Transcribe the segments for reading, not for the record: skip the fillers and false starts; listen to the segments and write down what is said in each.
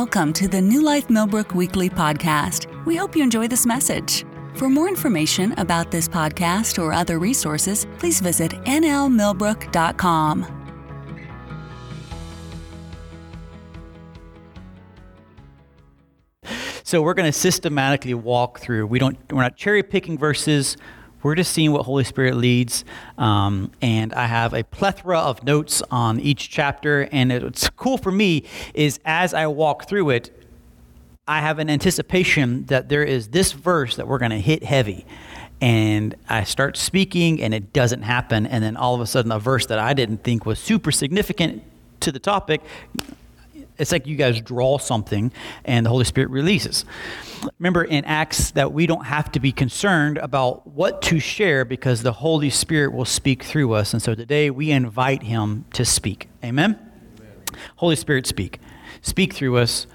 Welcome to the New Life Millbrook Weekly Podcast. We hope you enjoy this message. For more information about this podcast or other resources, please visit nlmillbrook.com. So we're going to systematically walk through. We're not cherry picking verses. We're just seeing what Holy Spirit leads, and I have a plethora of notes on each chapter, and what's cool for me is as I walk through it, I have an anticipation that there is this verse that we're going to hit heavy, and I start speaking, and it doesn't happen, and then all of a sudden a verse that I didn't think was super significant to the topic, it's like you guys draw something and the Holy Spirit releases. Remember in Acts that we don't have to be concerned about what to share because the Holy Spirit will speak through us. And so today we invite him to speak. Amen? Amen. Holy Spirit, speak. Speak through us.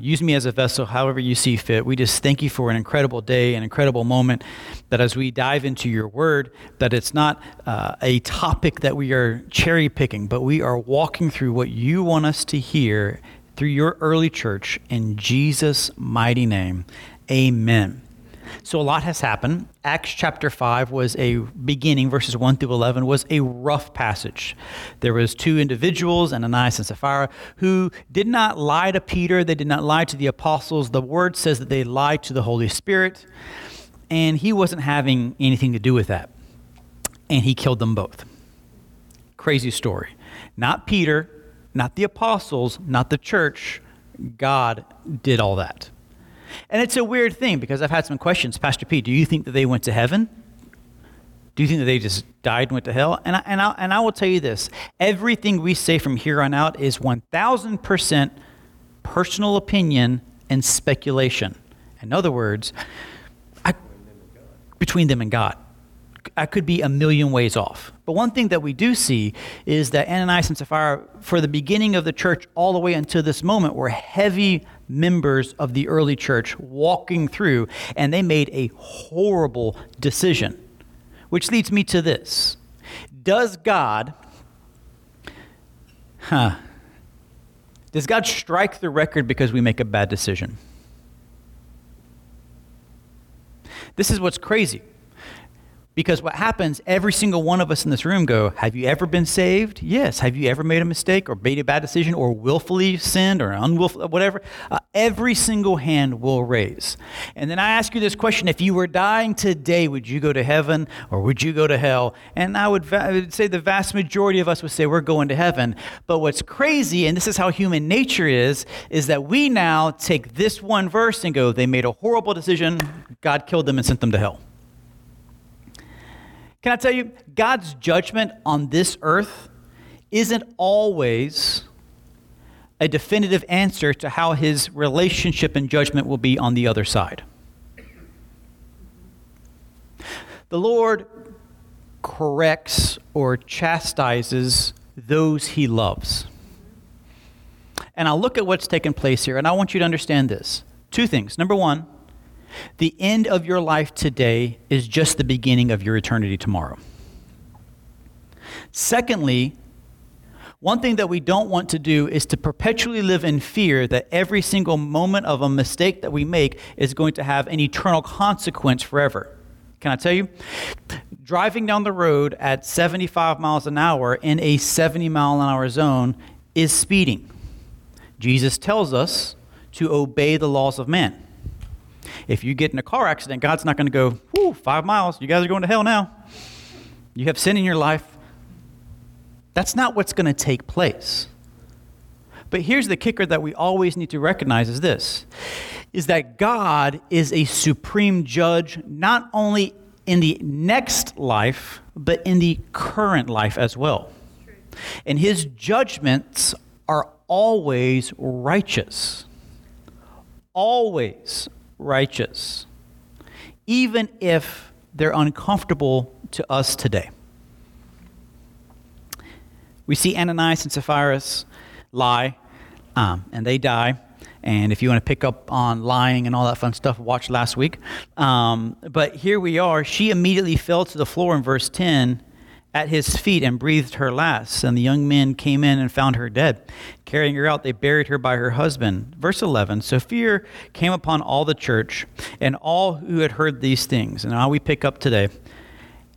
Use me as a vessel however you see fit. We just thank you for an incredible day, an incredible moment, that as we dive into your word, that it's not a topic that we are cherry picking, but we are walking through what you want us to hear through your early church in Jesus' mighty name. Amen. So a lot has happened. Acts chapter 5 was a beginning, verses 1 through 11, was a rough passage. There was two individuals, Ananias and Sapphira, who did not lie to Peter. They did not lie to the apostles. The word says that they lied to the Holy Spirit, and he wasn't having anything to do with that. And he killed them both. Crazy story. Not Peter, not the apostles, not the church. God did all that. And it's a weird thing because I've had some questions. Pastor Pete, do you think that they went to heaven? Do you think that they just died and went to hell? And I will tell you this. Everything we say from here on out is 1,000% personal opinion and speculation. In other words, between them and God. I could be a million ways off. But one thing that we do see is that Ananias and Sapphira, for the beginning of the church all the way until this moment, were heavy members of the early church walking through, and they made a horrible decision, which leads me to this. Does God strike the record because we make a bad decision? This is what's crazy. Because what happens, every single one of us in this room go, have you ever been saved? Yes. Have you ever made a mistake or made a bad decision or willfully sinned or unwillfully, whatever? Every single hand will raise. And then I ask you this question, if you were dying today, would you go to heaven or would you go to hell? And I would say the vast majority of us would say we're going to heaven. But what's crazy, and this is how human nature is that we now take this one verse and go, they made a horrible decision, God killed them and sent them to hell. Can I tell you, God's judgment on this earth isn't always a definitive answer to how his relationship and judgment will be on the other side. The Lord corrects or chastises those he loves. And I look at what's taken place here, and I want you to understand this. Two things. Number one, the end of your life today is just the beginning of your eternity tomorrow. Secondly, one thing that we don't want to do is to perpetually live in fear that every single moment of a mistake that we make is going to have an eternal consequence forever. Can I tell you? Driving down the road at 75 miles an hour in a 70 mile an hour zone is speeding. Jesus tells us to obey the laws of man. If you get in a car accident, God's not going to go, 5 miles, you guys are going to hell now. You have sin in your life. That's not what's going to take place. But here's the kicker that we always need to recognize is this, is that God is a supreme judge, not only in the next life, but in the current life as well. And his judgments are always righteous. Always righteous, even if they're uncomfortable to us today. We see Ananias and Sapphira lie, and they die. And if you want to pick up on lying and all that fun stuff, watch last week. But here we are. She immediately fell to the floor in verse 10 at his feet and breathed her last. And the young men came in and found her dead. Carrying her out, they buried her by her husband. Verse 11, so fear came upon all the church and all who had heard these things. And now we pick up today.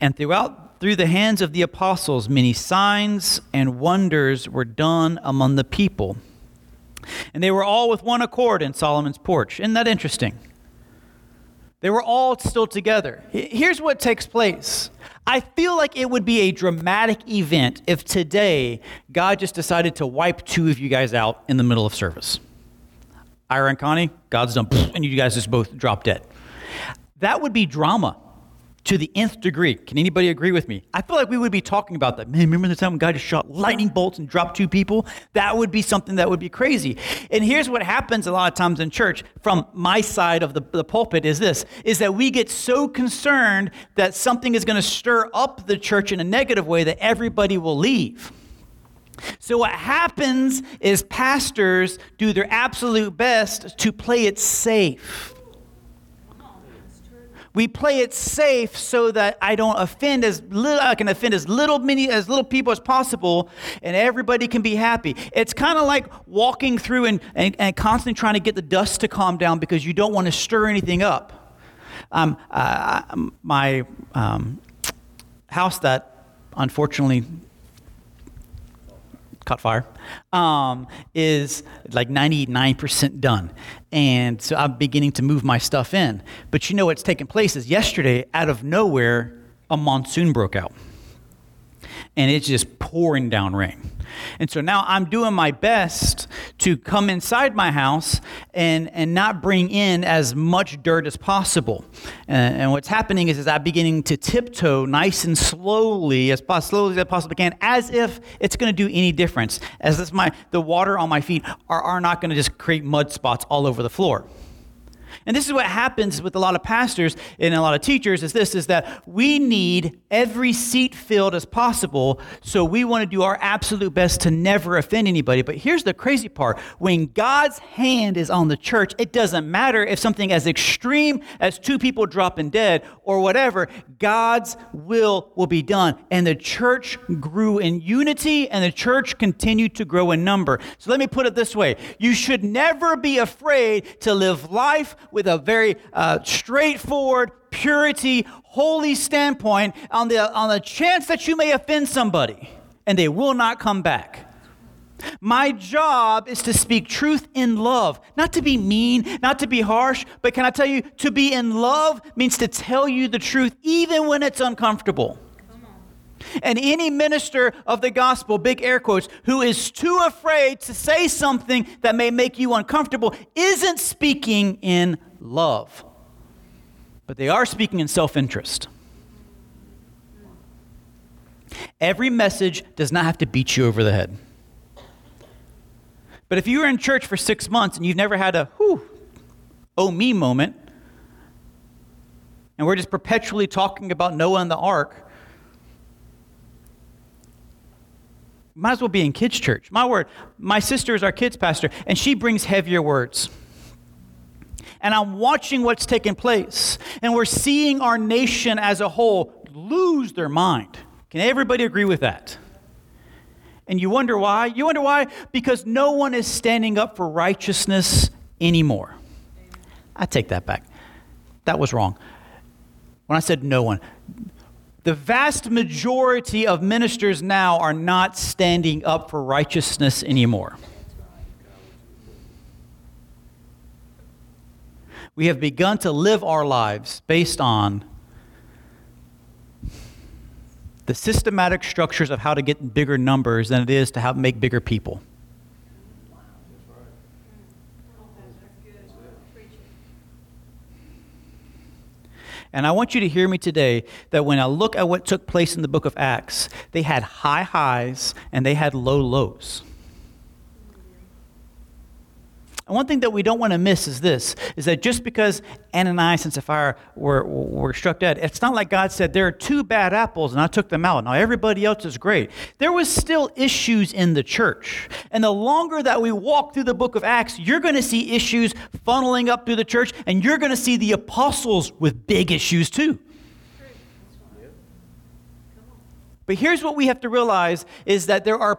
And through the hands of the apostles, many signs and wonders were done among the people. And they were all with one accord in Solomon's porch. Isn't that interesting? They were all still together. Here's what takes place. I feel like it would be a dramatic event if today God just decided to wipe two of you guys out in the middle of service. Ira and Connie, God's done, and you guys just both drop dead. That would be drama to the nth degree. Can anybody agree with me? I feel like we would be talking about that. Man, remember the time when God just shot lightning bolts and dropped two people? That would be something that would be crazy. And here's what happens a lot of times in church from my side of the pulpit is this, is that we get so concerned that something is going to stir up the church in a negative way that everybody will leave. So what happens is pastors do their absolute best to play it safe. We play it safe so that I don't offend as little. I can offend as little people as possible, and everybody can be happy. It's kind of like walking through and constantly trying to get the dust to calm down because you don't want to stir anything up. My house that unfortunately caught fire, is like 99% done. And so I'm beginning to move my stuff in. But you know what's taking place is yesterday, out of nowhere, a monsoon broke out. And it's just pouring down rain. And so now I'm doing my best to come inside my house and not bring in as much dirt as possible. And what's happening is I'm beginning to tiptoe nice and slowly as I possibly can, as if it's going to do any difference. As this, the water on my feet are not going to just create mud spots all over the floor. And this is what happens with a lot of pastors and a lot of teachers is that we need every seat filled as possible, so we want to do our absolute best to never offend anybody. But here's the crazy part. When God's hand is on the church, it doesn't matter if something as extreme as two people dropping dead or whatever, God's will be done. And the church grew in unity, and the church continued to grow in number. So let me put it this way. You should never be afraid to live life with a very straightforward, purity, holy standpoint on the chance that you may offend somebody and they will not come back. My job is to speak truth in love, not to be mean, not to be harsh, but can I tell you, to be in love means to tell you the truth even when it's uncomfortable. And any minister of the gospel, big air quotes, who is too afraid to say something that may make you uncomfortable isn't speaking in love. But they are speaking in self-interest. Every message does not have to beat you over the head. But if you were in church for 6 months and you've never had a, oh me moment, and we're just perpetually talking about Noah and the ark, might as well be in kids' church. My word, my sister is our kids' pastor, and she brings heavier words. And I'm watching what's taking place, and we're seeing our nation as a whole lose their mind. Can everybody agree with that? And you wonder why? You wonder why? Because no one is standing up for righteousness anymore. I take that back. That was wrong. When I said no one... The vast majority of ministers now are not standing up for righteousness anymore. We have begun to live our lives based on the systematic structures of how to get bigger numbers than it is to make bigger people. And I want you to hear me today that when I look at what took place in the book of Acts, they had high highs and they had low lows. And one thing that we don't want to miss is this, is that just because Ananias and Sapphira were struck dead, it's not like God said, there are two bad apples and I took them out. Now everybody else is great. There was still issues in the church. And the longer that we walk through the book of Acts, you're going to see issues funneling up through the church, and you're going to see the apostles with big issues too. But here's what we have to realize is that there are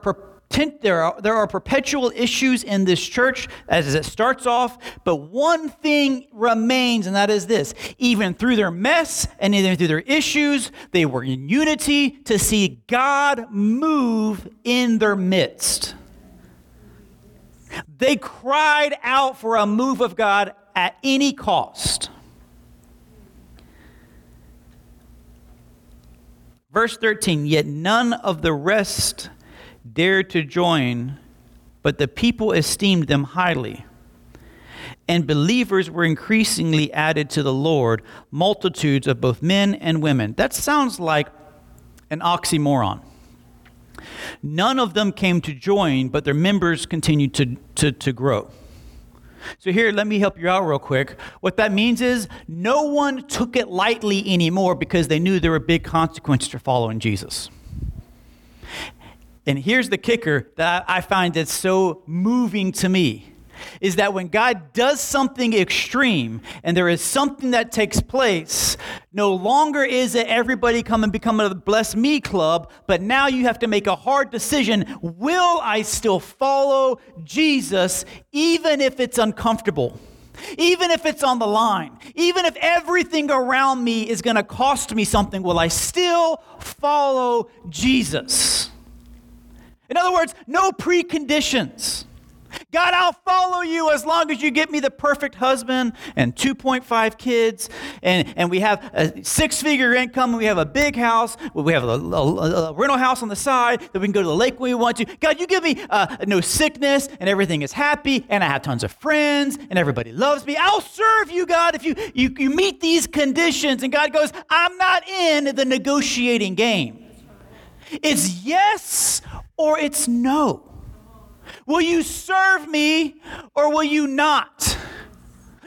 perpetual issues in this church as it starts off, but one thing remains, and that is this: even through their mess and even through their issues, they were in unity to see God move in their midst. They cried out for a move of God at any cost. Verse 13, yet none of the rest dared to join, but the people esteemed them highly. And believers were increasingly added to the Lord, multitudes of both men and women. That sounds like an oxymoron. None of them came to join, but their members continued to grow. So here, let me help you out real quick. What that means is no one took it lightly anymore because they knew there were big consequences to following Jesus. And here's the kicker that I find that's so moving to me, is that when God does something extreme and there is something that takes place, no longer is it everybody come and become a bless me club, but now you have to make a hard decision. Will I still follow Jesus even if it's uncomfortable? Even if it's on the line, even if everything around me is going to cost me something, will I still follow Jesus? In other words, no preconditions. God, I'll follow you as long as you get me the perfect husband and 2.5 kids and we have a six-figure income, and we have a big house, we have a rental house on the side that we can go to the lake when we want to. God, you give me no sickness and everything is happy and I have tons of friends and everybody loves me. I'll serve you, God, if you meet these conditions. And God goes, I'm not in the negotiating game. It's yes or it's no. Will you serve me or will you not?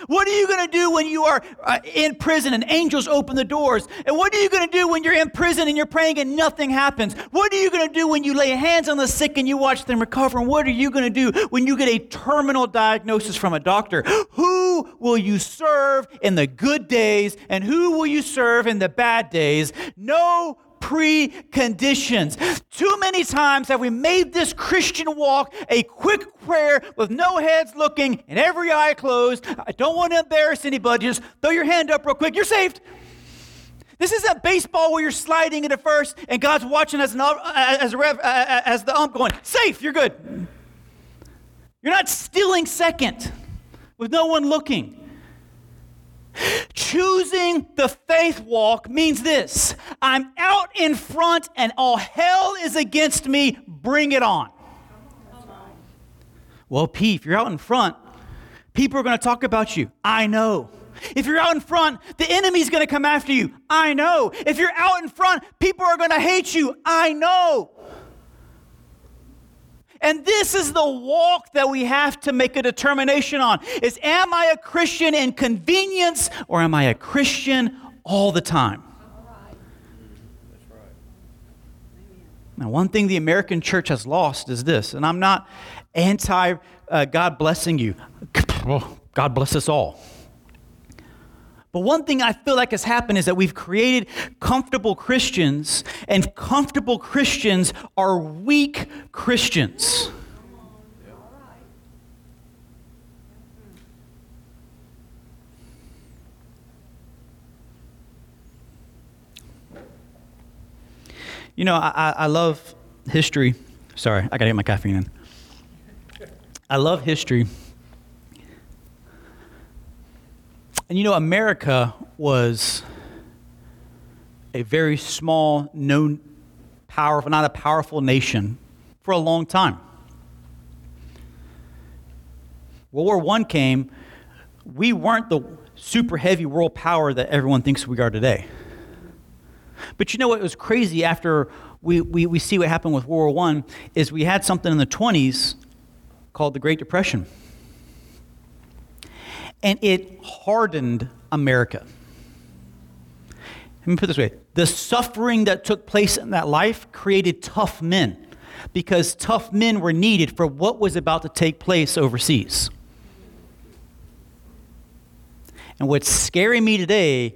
What are you going to do when you are in prison and angels open the doors? And what are you going to do when you're in prison and you're praying and nothing happens? What are you going to do when you lay hands on the sick and you watch them recover? And what are you going to do when you get a terminal diagnosis from a doctor? Who will you serve in the good days and who will you serve in the bad days? No preconditions. Too many times have we made this Christian walk a quick prayer with no heads looking and every eye closed. I don't want to embarrass anybody. Just throw your hand up real quick. You're saved. This isn't baseball where you're sliding into first and God's watching as the ump going, safe, you're good. You're not stealing second with no one looking. Choosing the faith walk means this: I'm out in front and all hell is against me. Bring it on. Well, Pete, if you're out in front, people are going to talk about you. I know. If you're out in front, the enemy's going to come after you. I know. If you're out in front, people are going to hate you. I know. And this is the walk that we have to make a determination on, is am I a Christian in convenience or am I a Christian all the time? All right. That's right. Now, one thing the American church has lost is this, and I'm not anti God blessing you. God bless us all. But one thing I feel like has happened is that we've created comfortable Christians, and comfortable Christians are weak Christians. You know, I love history. Sorry, I gotta get my caffeine in. I love history. And you know, America was a very small, not a powerful nation for a long time. World War I came, we weren't the super heavy world power that everyone thinks we are today. But you know what was crazy after we see what happened with World War I is we had something in the 20s called the Great Depression. And it hardened America. Let me put it this way. The suffering that took place in that life created tough men, because tough men were needed for what was about to take place overseas. And what's scaring me today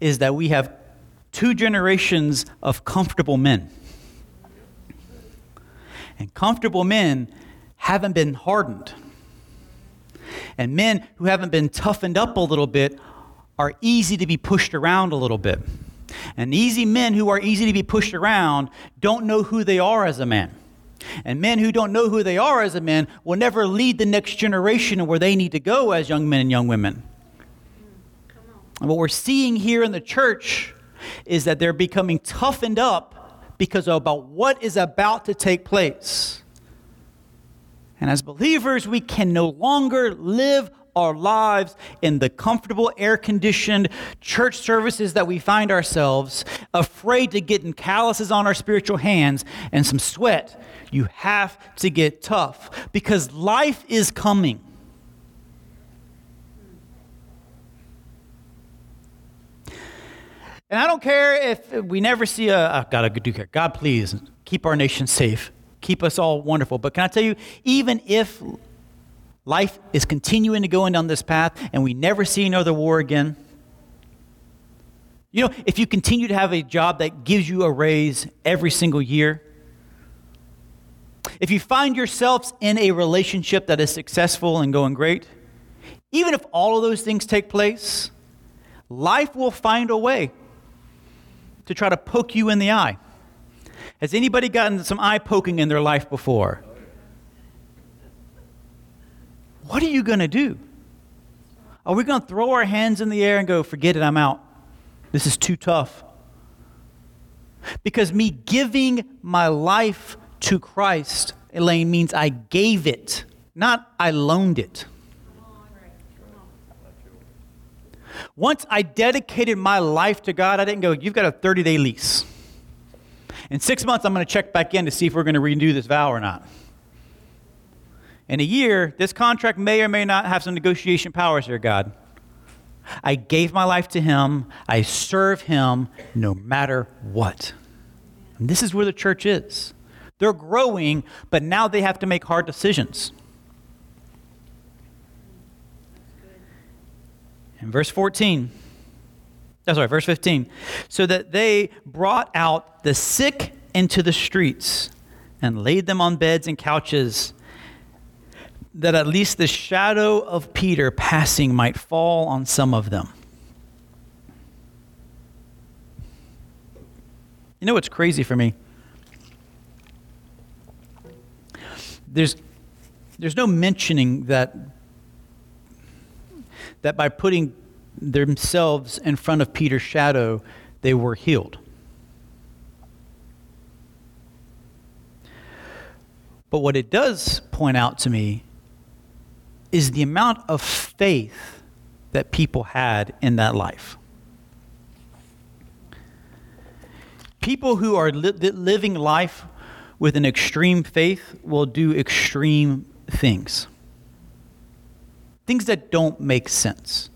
is that we have two generations of comfortable men. and comfortable men haven't been hardened. And men who haven't been toughened up a little bit are easy to be pushed around a little bit. And easy men who are easy to be pushed around don't know who they are as a man. And men who don't know who they are as a man will never lead the next generation where they need to go as young men and young women. And what we're seeing here in the church is that they're becoming toughened up because of about what is about to take place. And as believers, we can no longer live our lives in the comfortable, air-conditioned church services that we find ourselves, afraid to getting calluses on our spiritual hands and some sweat. You have to get tough because life is coming. And I don't care if we never see God, please keep our nation safe. Keep us all wonderful. But can I tell you, even if life is continuing to go down this path and we never see another war again, you know, if you continue to have a job that gives you a raise every single year, if you find yourselves in a relationship that is successful and going great, even if all of those things take place, life will find a way to try to poke you in the eye. Has anybody gotten some eye poking in their life before? What are you going to do? Are we going to throw our hands in the air and go, forget it, I'm out. This is too tough. Because me giving my life to Christ, Elaine, means I gave it, not I loaned it. Once I dedicated my life to God, I didn't go, you've got a 30-day lease. In 6 months, I'm going to check back in to see if we're going to renew this vow or not. In a year, this contract may or may not have some negotiation powers here, God. I gave my life to Him. I serve Him no matter what. And this is where the church is. They're growing, but now they have to make hard decisions. In verse 15. So that they brought out the sick into the streets and laid them on beds and couches, that at least the shadow of Peter passing might fall on some of them. You know what's crazy for me? There's no mentioning that by putting themselves in front of Peter's shadow, they were healed. But what it does point out to me is the amount of faith that people had in that life. People who are living life with an extreme faith will do extreme things. Things that don't make sense.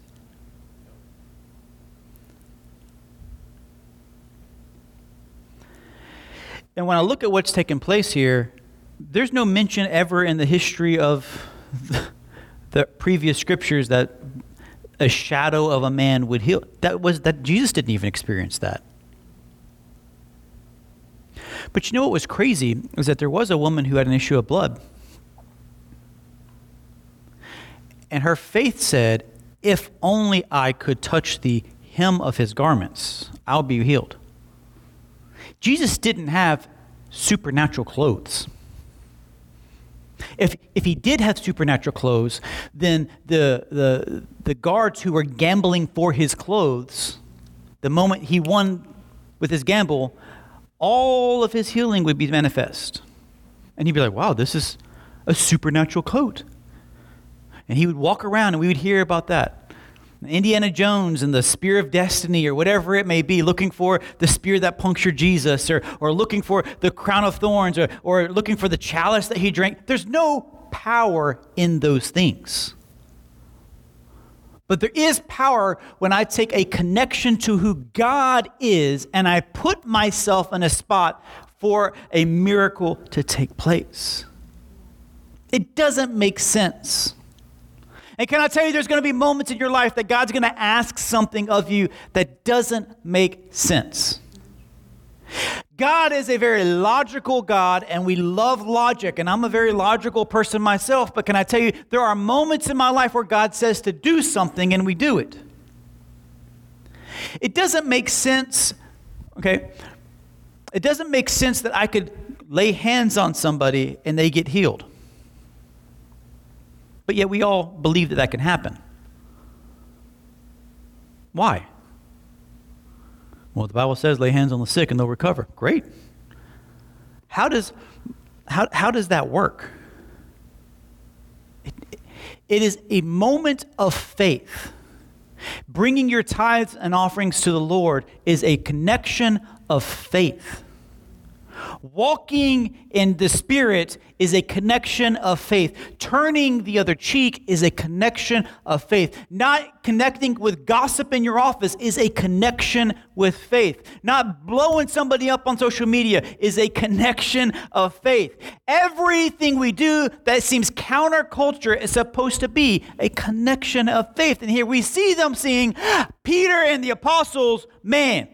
And when I look at what's taking place here, there's no mention ever in the history of the previous scriptures that a shadow of a man would heal. That Jesus didn't even experience that. But you know what was crazy is that there was a woman who had an issue of blood. And her faith said, if only I could touch the hem of his garments, I'll be healed. Jesus didn't have supernatural clothes. If he did have supernatural clothes, then the guards who were gambling for his clothes, the moment he won with his gamble, all of his healing would be manifest. And he'd be like, wow, this is a supernatural coat. And he would walk around and we would hear about that. Indiana Jones and the spear of destiny or whatever it may be, looking for the spear that punctured Jesus or looking for the crown of thorns or looking for the chalice that he drank. There's no power in those things. But there is power when I take a connection to who God is and I put myself in a spot for a miracle to take place. It doesn't make sense. And can I tell you, there's going to be moments in your life that God's going to ask something of you that doesn't make sense. God is a very logical God, and we love logic, and I'm a very logical person myself, but can I tell you, there are moments in my life where God says to do something, and we do it. It doesn't make sense, okay? It doesn't make sense that I could lay hands on somebody and they get healed. But yet we all believe that that can happen. Why? Well, the Bible says lay hands on the sick and they'll recover. Great. How does that work? It is a moment of faith. Bringing your tithes and offerings to the Lord is a connection of faith. Walking in the Spirit is a connection of faith. Turning the other cheek is a connection of faith. Not connecting with gossip in your office is a connection with faith. Not blowing somebody up on social media is a connection of faith. Everything we do that seems counterculture is supposed to be a connection of faith. And here we see them seeing Peter and the apostles, man,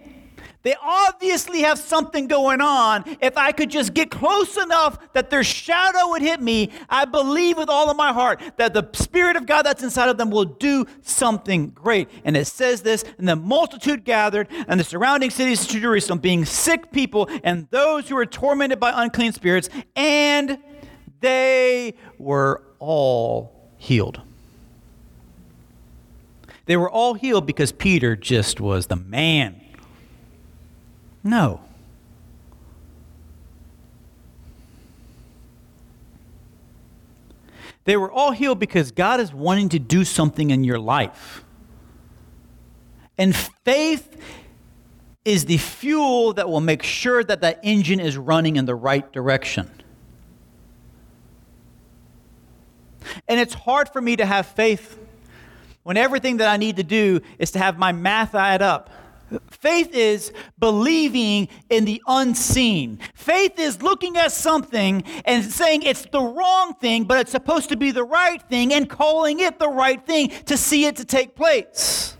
they obviously have something going on. If I could just get close enough that their shadow would hit me, I believe with all of my heart that the Spirit of God that's inside of them will do something great. And it says this, and the multitude gathered, and the surrounding cities to Jerusalem, being sick people, and those who were tormented by unclean spirits, and they were all healed. They were all healed because Peter just was the man. No. They were all healed because God is wanting to do something in your life. And faith is the fuel that will make sure that that engine is running in the right direction. And it's hard for me to have faith when everything that I need to do is to have my math add up. Faith is believing in the unseen. Faith is looking at something and saying it's the wrong thing, but it's supposed to be the right thing, and calling it the right thing to see it to take place.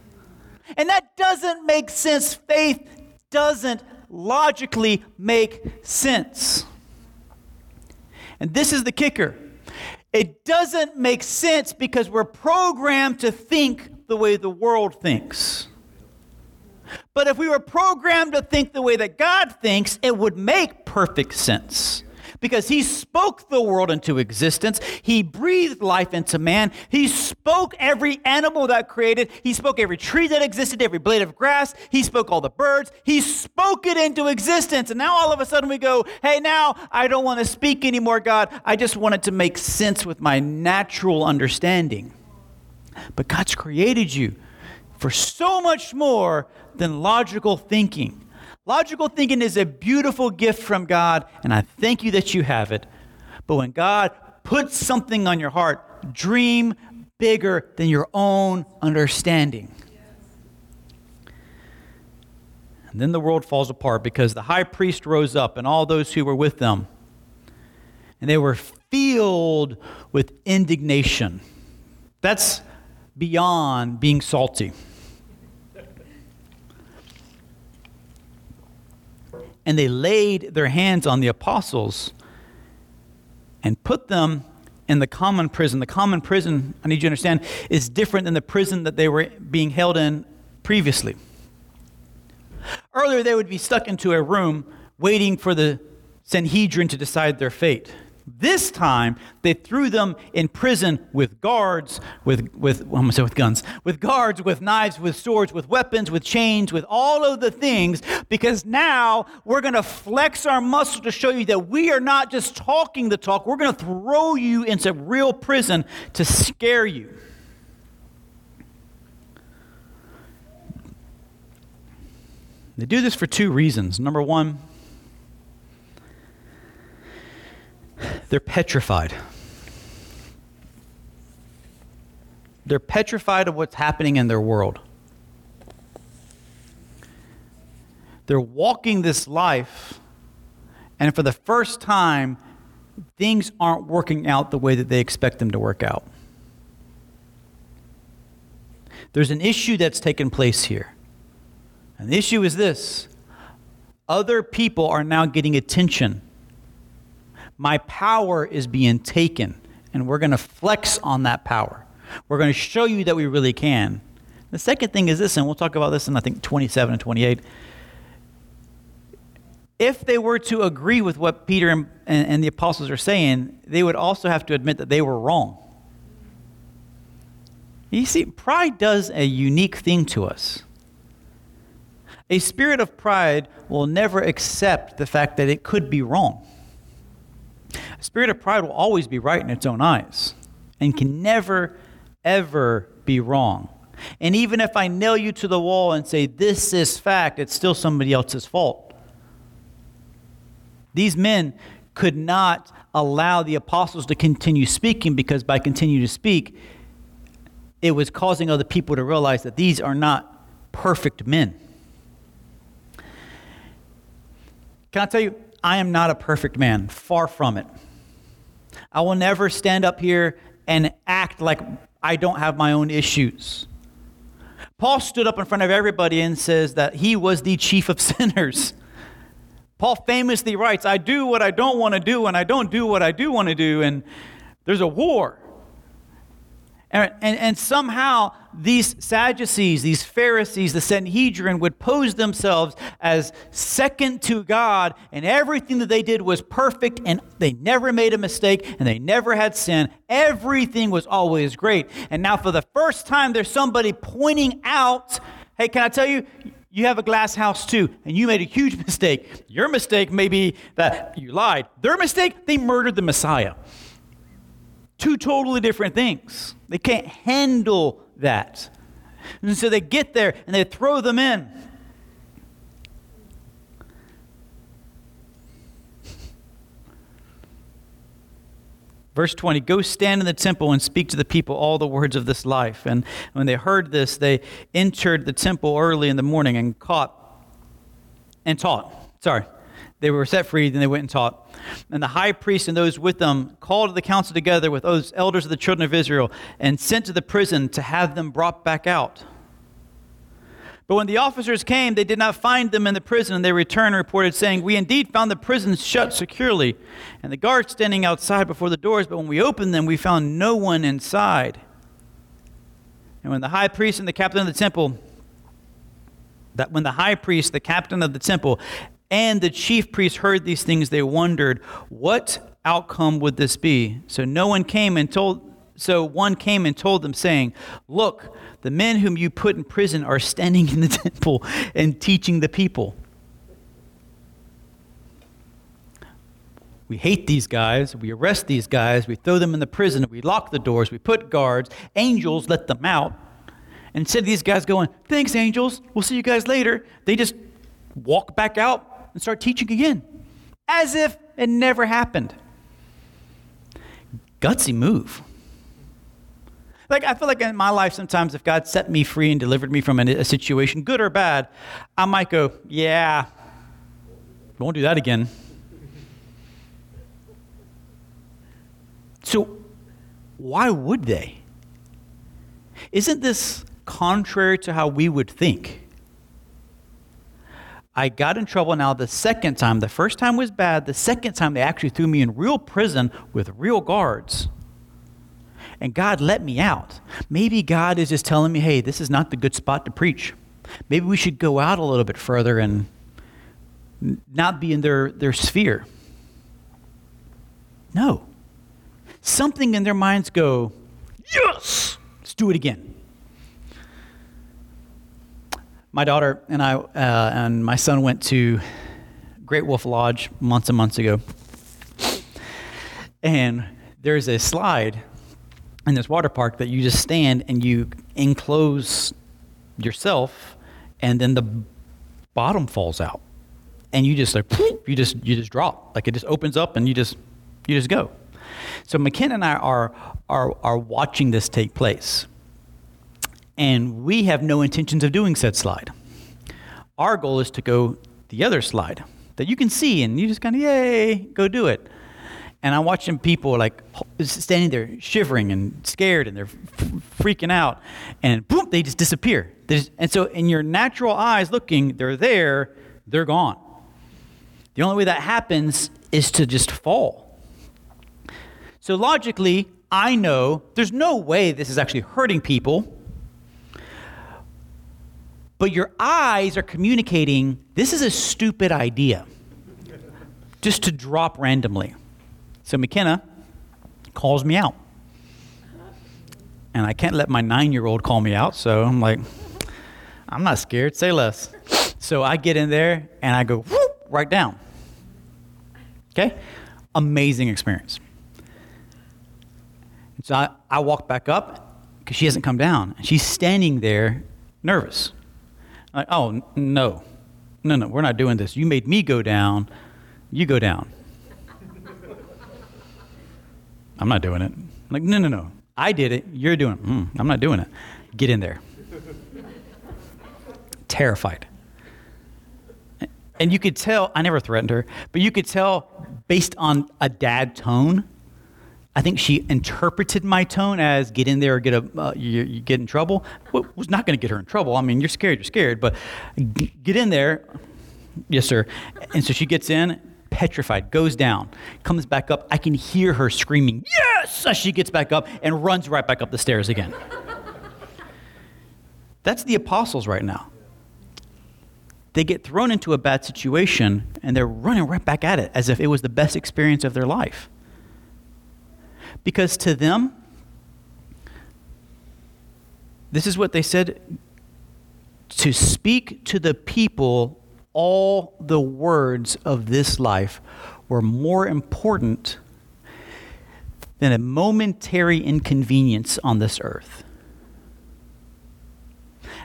And that doesn't make sense. Faith doesn't logically make sense. And this is the kicker. It doesn't make sense because we're programmed to think the way the world thinks. But if we were programmed to think the way that God thinks, it would make perfect sense. Because he spoke the world into existence. He breathed life into man. He spoke every animal that created. He spoke every tree that existed, every blade of grass. He spoke all the birds. He spoke it into existence. And now all of a sudden we go, hey, now I don't want to speak anymore, God. I just want it to make sense with my natural understanding. But God's created you for so much more than logical thinking. Logical thinking is a beautiful gift from God, and I thank you that you have it. But when God puts something on your heart, dream bigger than your own understanding. Yes. And then the world falls apart because the high priest rose up and all those who were with them, and they were filled with indignation. That's beyond being salty. And they laid their hands on the apostles and put them in the common prison. The common prison, I need you to understand, is different than the prison that they were being held in previously. Earlier, they would be stuck into a room waiting for the Sanhedrin to decide their fate. This time, they threw them in prison with guards, with guns, with guards, with knives, with swords, with weapons, with chains, with all of the things, because now we're going to flex our muscle to show you that we are not just talking the talk. We're going to throw you into real prison to scare you. They do this for two reasons. Number one, they're petrified. They're petrified of what's happening in their world. They're walking this life, and for the first time, things aren't working out the way that they expect them to work out. There's an issue that's taken place here. And the issue is this. Other people are now getting attention. My power is being taken, and we're going to flex on that power. We're going to show you that we really can. The second thing is this, and we'll talk about this in, I think, 27 and 28. If they were to agree with what Peter and the apostles are saying, they would also have to admit that they were wrong. You see, pride does a unique thing to us. A spirit of pride will never accept the fact that it could be wrong. A spirit of pride will always be right in its own eyes and can never, ever be wrong. And even if I nail you to the wall and say, this is fact, it's still somebody else's fault. These men could not allow the apostles to continue speaking, because by continuing to speak, it was causing other people to realize that these are not perfect men. Can I tell you, I am not a perfect man. Far from it. I will never stand up here and act like I don't have my own issues. Paul stood up in front of everybody and says that he was the chief of sinners. Paul famously writes, I do what I don't want to do, and I don't do what I do want to do, and there's a war. And somehow these Sadducees, these Pharisees, the Sanhedrin would pose themselves as second to God, and everything that they did was perfect, and they never made a mistake, and they never had sin. Everything was always great. And now for the first time, there's somebody pointing out, hey, can I tell you, you have a glass house too, and you made a huge mistake. Your mistake may be that you lied. Their mistake, they murdered the Messiah. Two totally different things. They can't handle that. And so they get there and they throw them in. Verse 20, go stand in the temple and speak to the people all the words of this life. And when they heard this, they entered the temple early in the morning and taught. They were set free, then they went and taught. And the high priest and those with them called the council together with those elders of the children of Israel and sent to the prison to have them brought back out. But when the officers came, they did not find them in the prison, and they returned and reported, saying, we indeed found the prison shut securely, and the guards standing outside before the doors, but when we opened them, we found no one inside. And when the high priest and the captain of the temple, and the chief priests heard these things, they wondered, what outcome would this be? So one came and told them, saying, look, the men whom you put in prison are standing in the temple and teaching the people. We hate these guys, we arrest these guys, we throw them in the prison, we lock the doors, we put guards, angels let them out. And instead of these guys going, thanks angels, we'll see you guys later, they just walk back out and start teaching again, as if it never happened. Gutsy move. Like, I feel like in my life sometimes if God set me free and delivered me from a situation, good or bad, I might go, yeah, won't do that again. So why would they? Isn't this contrary to how we would think? I got in trouble now the second time. The first time was bad. The second time they actually threw me in real prison with real guards. And God let me out. Maybe God is just telling me, hey, this is not the good spot to preach. Maybe we should go out a little bit further and not be in their sphere. No. Something in their minds go, yes, let's do it again. My daughter and I and my son went to Great Wolf Lodge months and months ago. And there's a slide in this water park that you just stand and you enclose yourself, and then the bottom falls out. And you just like you just drop. Like it just opens up and you just go. So McKenna and I are watching this take place. And we have no intentions of doing said slide. Our goal is to go the other slide that you can see, and you just kind of, yay, go do it. And I'm watching people like standing there shivering and scared, and they're freaking out, and boom, they just disappear. And so in your natural eyes looking, they're there, they're gone. The only way that happens is to just fall. So logically, I know there's no way this is actually hurting people. But your eyes are communicating, this is a stupid idea, just to drop randomly. So McKenna calls me out. And I can't let my 9-year-old call me out, so I'm like, I'm not scared, say less. So I get in there, and I go, whoop, right down. Okay? Amazing experience. And so I walk back up, because she hasn't come down. And she's standing there, nervous. I'm like, oh, no, we're not doing this. You made me go down. You go down. I'm not doing it. I'm like, no. I did it. You're doing it. I'm not doing it. Get in there. Terrified. And you could tell, I never threatened her, but you could tell based on a dad tone, I think she interpreted my tone as get in there or you get in trouble. Well, was not going to get her in trouble. I mean, you're scared, but get in there. Yes, sir. And so she gets in, petrified, goes down, comes back up. I can hear her screaming, yeah! So she gets back up and runs right back up the stairs again. That's the apostles right now. They get thrown into a bad situation, and they're running right back at it as if it was the best experience of their life. Because to them, this is what they said, to speak to the people all the words of this life were more important than a momentary inconvenience on this earth.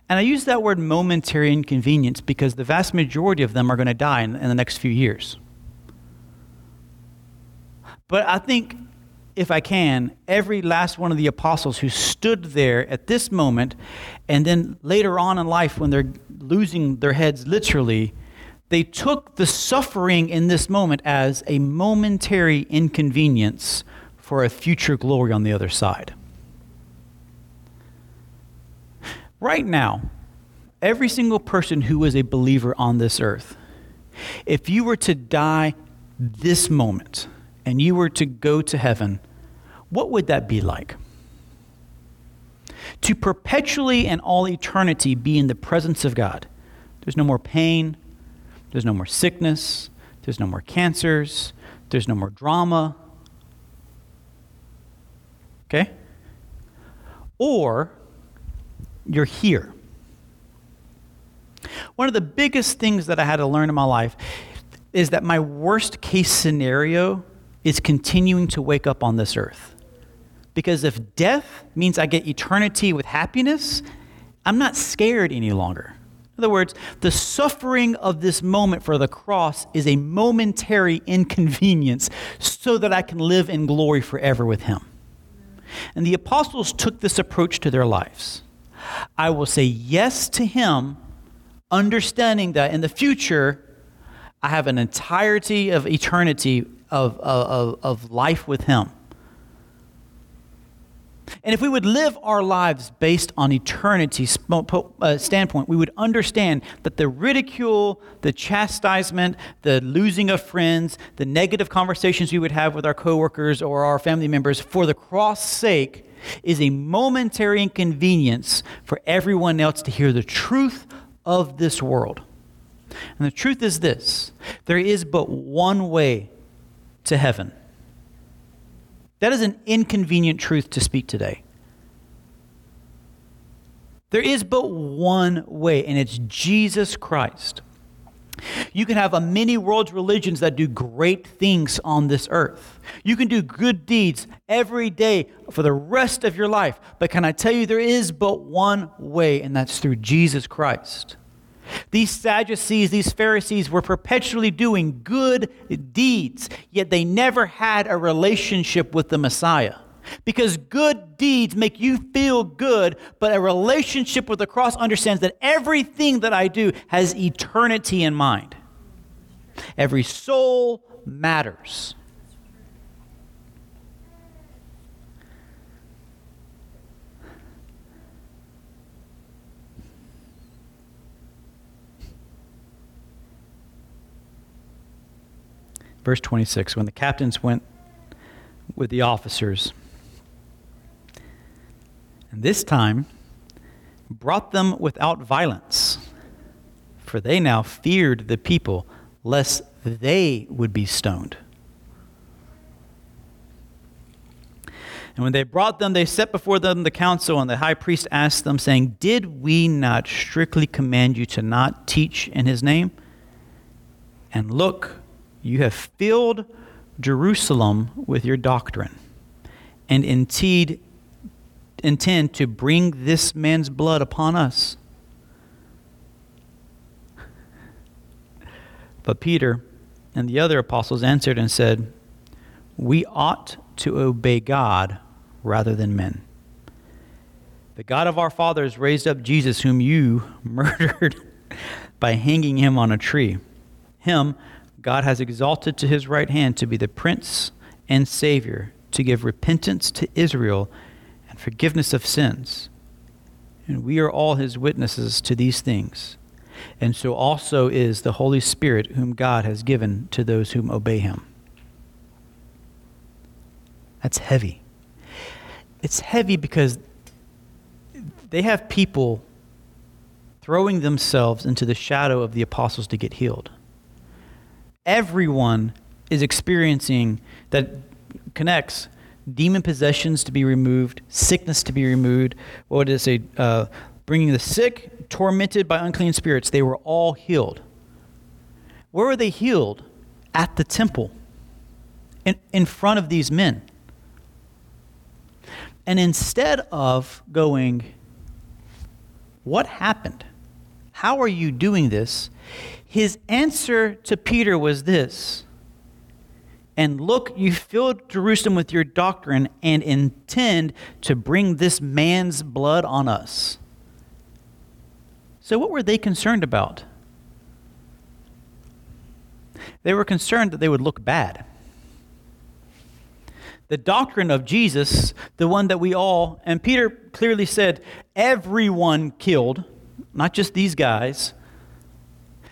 And I use that word momentary inconvenience because the vast majority of them are going to die in the next few years. But I think, if I can, every last one of the apostles who stood there at this moment, and then later on in life when they're losing their heads literally, they took the suffering in this moment as a momentary inconvenience for a future glory on the other side. Right now, every single person who is a believer on this earth, if you were to die this moment and you were to go to heaven, what would that be like? To perpetually and all eternity be in the presence of God. There's no more pain. There's no more sickness. There's no more cancers. There's no more drama. Okay? Or you're here. One of the biggest things that I had to learn in my life is that my worst case scenario is continuing to wake up on this earth. Because if death means I get eternity with happiness, I'm not scared any longer. In other words, the suffering of this moment for the cross is a momentary inconvenience so that I can live in glory forever with him. And the apostles took this approach to their lives. I will say yes to him, understanding that in the future, I have an entirety of eternity of life with him. And if we would live our lives based on eternity standpoint, we would understand that the ridicule, the chastisement, the losing of friends, the negative conversations we would have with our coworkers or our family members for the cross' sake is a momentary inconvenience for everyone else to hear the truth of this world. And the truth is this: there is but one way to heaven. That is an inconvenient truth to speak today. There is but one way, and it's Jesus Christ. You can have a many world religions that do great things on this earth. You can do good deeds every day for the rest of your life. But can I tell you, there is but one way, and that's through Jesus Christ. These Sadducees, these Pharisees were perpetually doing good deeds, yet they never had a relationship with the Messiah. Because good deeds make you feel good, but a relationship with the cross understands that everything that I do has eternity in mind. Every soul matters. Verse 26, when the captains went with the officers, and this time brought them without violence, for they now feared the people, lest they would be stoned. And when they brought them, they set before them the council, and the high priest asked them, saying, "Did we not strictly command you to not teach in his name? And look, you have filled Jerusalem with your doctrine, and indeed intend to bring this man's blood upon us." But Peter and the other apostles answered and said, "We ought to obey God rather than men. The God of our fathers raised up Jesus, whom you murdered by hanging him on a tree. Him God has exalted to his right hand to be the Prince and Savior, to give repentance to Israel and forgiveness of sins. And we are all his witnesses to these things. And so also is the Holy Spirit, whom God has given to those whom obey him." That's heavy. It's heavy because they have people throwing themselves into the shadow of the apostles to get healed. Everyone is experiencing that connects demon possessions to be removed, sickness to be removed. What does it say? Bringing the sick, tormented by unclean spirits. They were all healed. Where were they healed? At the temple, in front of these men. And instead of going, "What happened? How are you doing this?" his answer to Peter was this: "And look, you filled Jerusalem with your doctrine and intend to bring this man's blood on us." So what were they concerned about? They were concerned that they would look bad. The doctrine of Jesus, the one that we all, and Peter clearly said, everyone killed, not just these guys.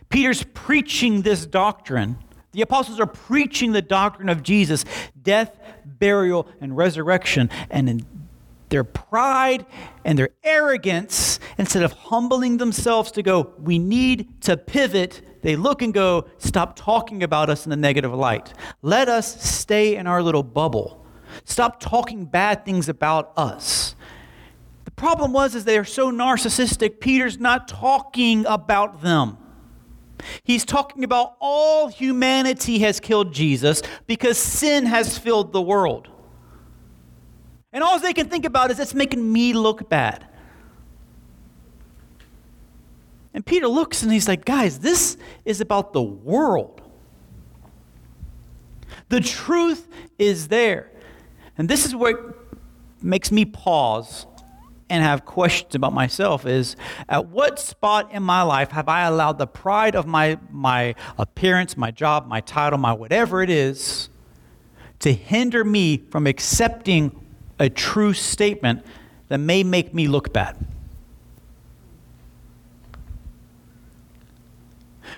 Peter's preaching this doctrine. The apostles are preaching the doctrine of Jesus, death, burial, and resurrection. And in their pride and their arrogance, instead of humbling themselves to go, "We need to pivot," they look and go, "Stop talking about us in the negative light. Let us stay in our little bubble. Stop talking bad things about us." The problem is they are so narcissistic, Peter's not talking about them. He's talking about all humanity has killed Jesus because sin has filled the world. And all they can think about is, "It's making me look bad." And Peter looks and he's like, "Guys, this is about the world. The truth is there." And this is what makes me pause and have questions about myself is, at what spot in my life have I allowed the pride of my appearance, my job, my title, my whatever it is, to hinder me from accepting a true statement that may make me look bad?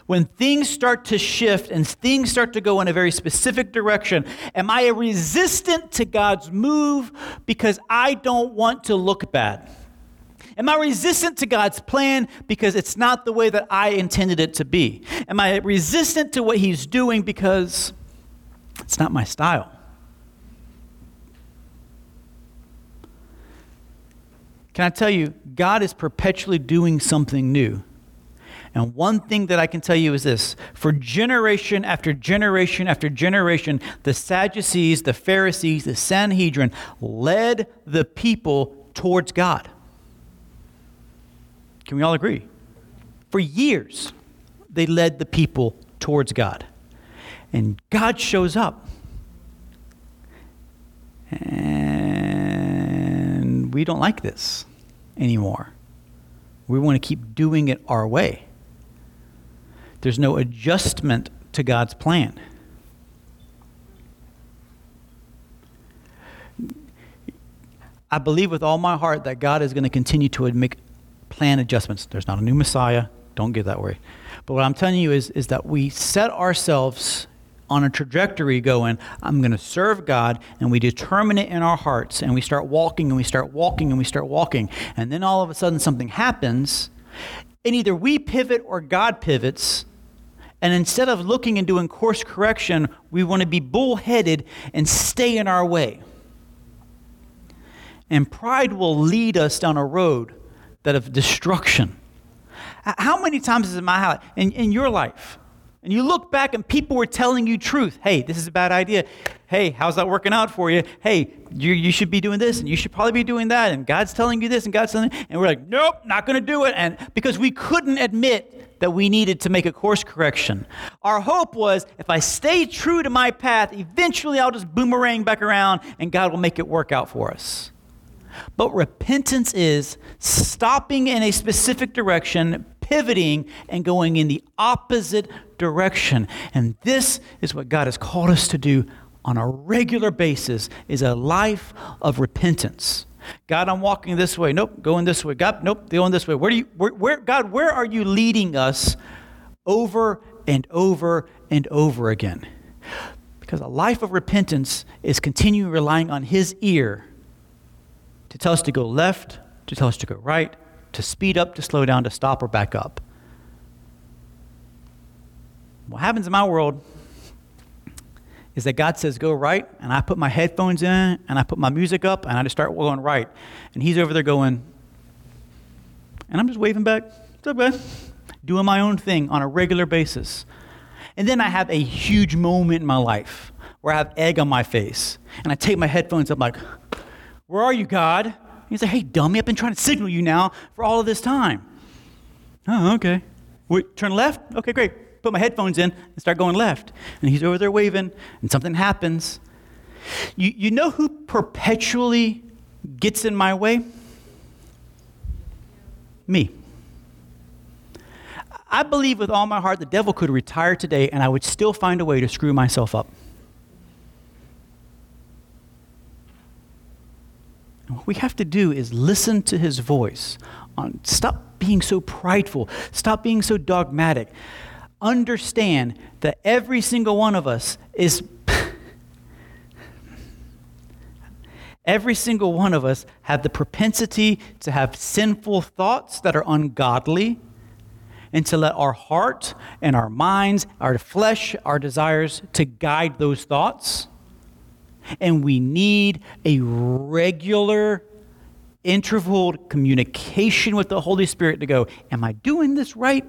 When things start to shift and things start to go in a very specific direction, am I resistant to God's move because I don't want to look bad? Am I resistant to God's plan because it's not the way that I intended it to be? Am I resistant to what he's doing because it's not my style? Can I tell you, God is perpetually doing something new. And one thing that I can tell you is this: for generation after generation after generation, the Sadducees, the Pharisees, the Sanhedrin led the people towards God. Can we all agree? For years, they led the people towards God. And God shows up. And we don't like this anymore. We want to keep doing it our way. There's no adjustment to God's plan. I believe with all my heart that God is going to continue to make plan adjustments. There's not a new Messiah. Don't get that worried. But what I'm telling you is that we set ourselves on a trajectory going, I'm going to serve God, and we determine it in our hearts, and we start walking, and we start walking, and we start walking. And then all of a sudden something happens, and either we pivot or God pivots, and instead of looking and doing course correction, we want to be bullheaded and stay in our way. And pride will lead us down a road that of destruction. How many times is it my highlight in your life? And you look back and people were telling you truth. Hey, this is a bad idea. Hey, how's that working out for you? Hey, you should be doing this, and you should probably be doing that, and God's telling you this, and God's telling you, and we're like, nope, not going to do it, and because we couldn't admit that we needed to make a course correction. Our hope was, if I stay true to my path, eventually I'll just boomerang back around, and God will make it work out for us. But repentance is stopping in a specific direction, pivoting, and going in the opposite direction. And this is what God has called us to do on a regular basis, is a life of repentance. God, I'm walking this way. Nope, going this way. God, nope, going this way. God, where are you leading us over and over and over again? Because a life of repentance is continuing relying on his ear to tell us to go left, to tell us to go right, to speed up, to slow down, to stop or back up. What happens in my world is that God says go right, and I put my headphones in, and I put my music up, and I just start going right. And he's over there going, and I'm just waving back, it's okay, doing my own thing on a regular basis. And then I have a huge moment in my life where I have egg on my face, and I take my headphones up like, where are you, God? He's like, hey, dummy, I've been trying to signal you now for all of this time. Oh, okay. Wait, turn left? Okay, great. Put my headphones in and start going left. And he's over there waving, and something happens. You know who perpetually gets in my way? Me. I believe with all my heart the devil could retire today, and I would still find a way to screw myself up. What we have to do is listen to his voice. Stop being so prideful. Stop being so dogmatic. Understand that every single one of us is... every single one of us have the propensity to have sinful thoughts that are ungodly, and to let our heart and our minds, our flesh, our desires to guide those thoughts. And we need a regular interval communication with the Holy Spirit to go, am I doing this right?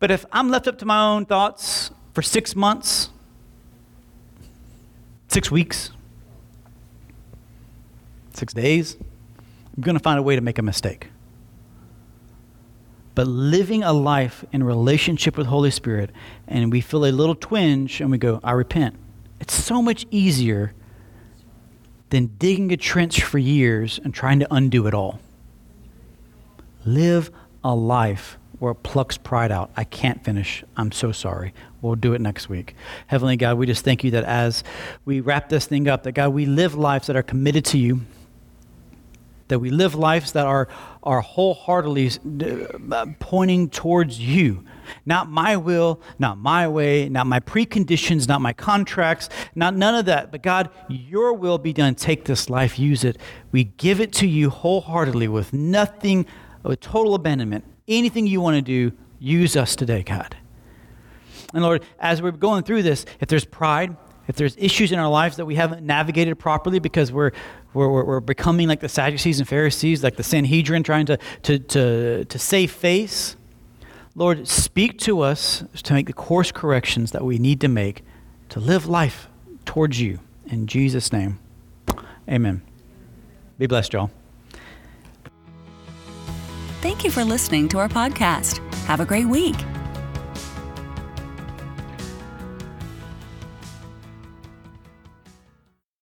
But if I'm left up to my own thoughts for 6 months, 6 weeks, 6 days, I'm going to find a way to make a mistake. But living a life in relationship with the Holy Spirit, and we feel a little twinge and we go, I repent. It's so much easier than digging a trench for years and trying to undo it all. Live a life where it plucks pride out. I can't finish. I'm so sorry. We'll do it next week. Heavenly God, we just thank you that as we wrap this thing up, that God, we live lives that are committed to you, that we live lives that are wholeheartedly pointing towards you. Not my will, not my way, not my preconditions, not my contracts, not none of that. But God, your will be done. Take this life, use it. We give it to you wholeheartedly with nothing, with total abandonment. Anything you want to do, use us today, God. And Lord, as we're going through this, if there's pride, if there's issues in our lives that we haven't navigated properly because we're becoming like the Sadducees and Pharisees, like the Sanhedrin, trying to save face, Lord, speak to us to make the course corrections that we need to make to live life towards you. In Jesus' name, amen. Be blessed, y'all. Thank you for listening to our podcast. Have a great week.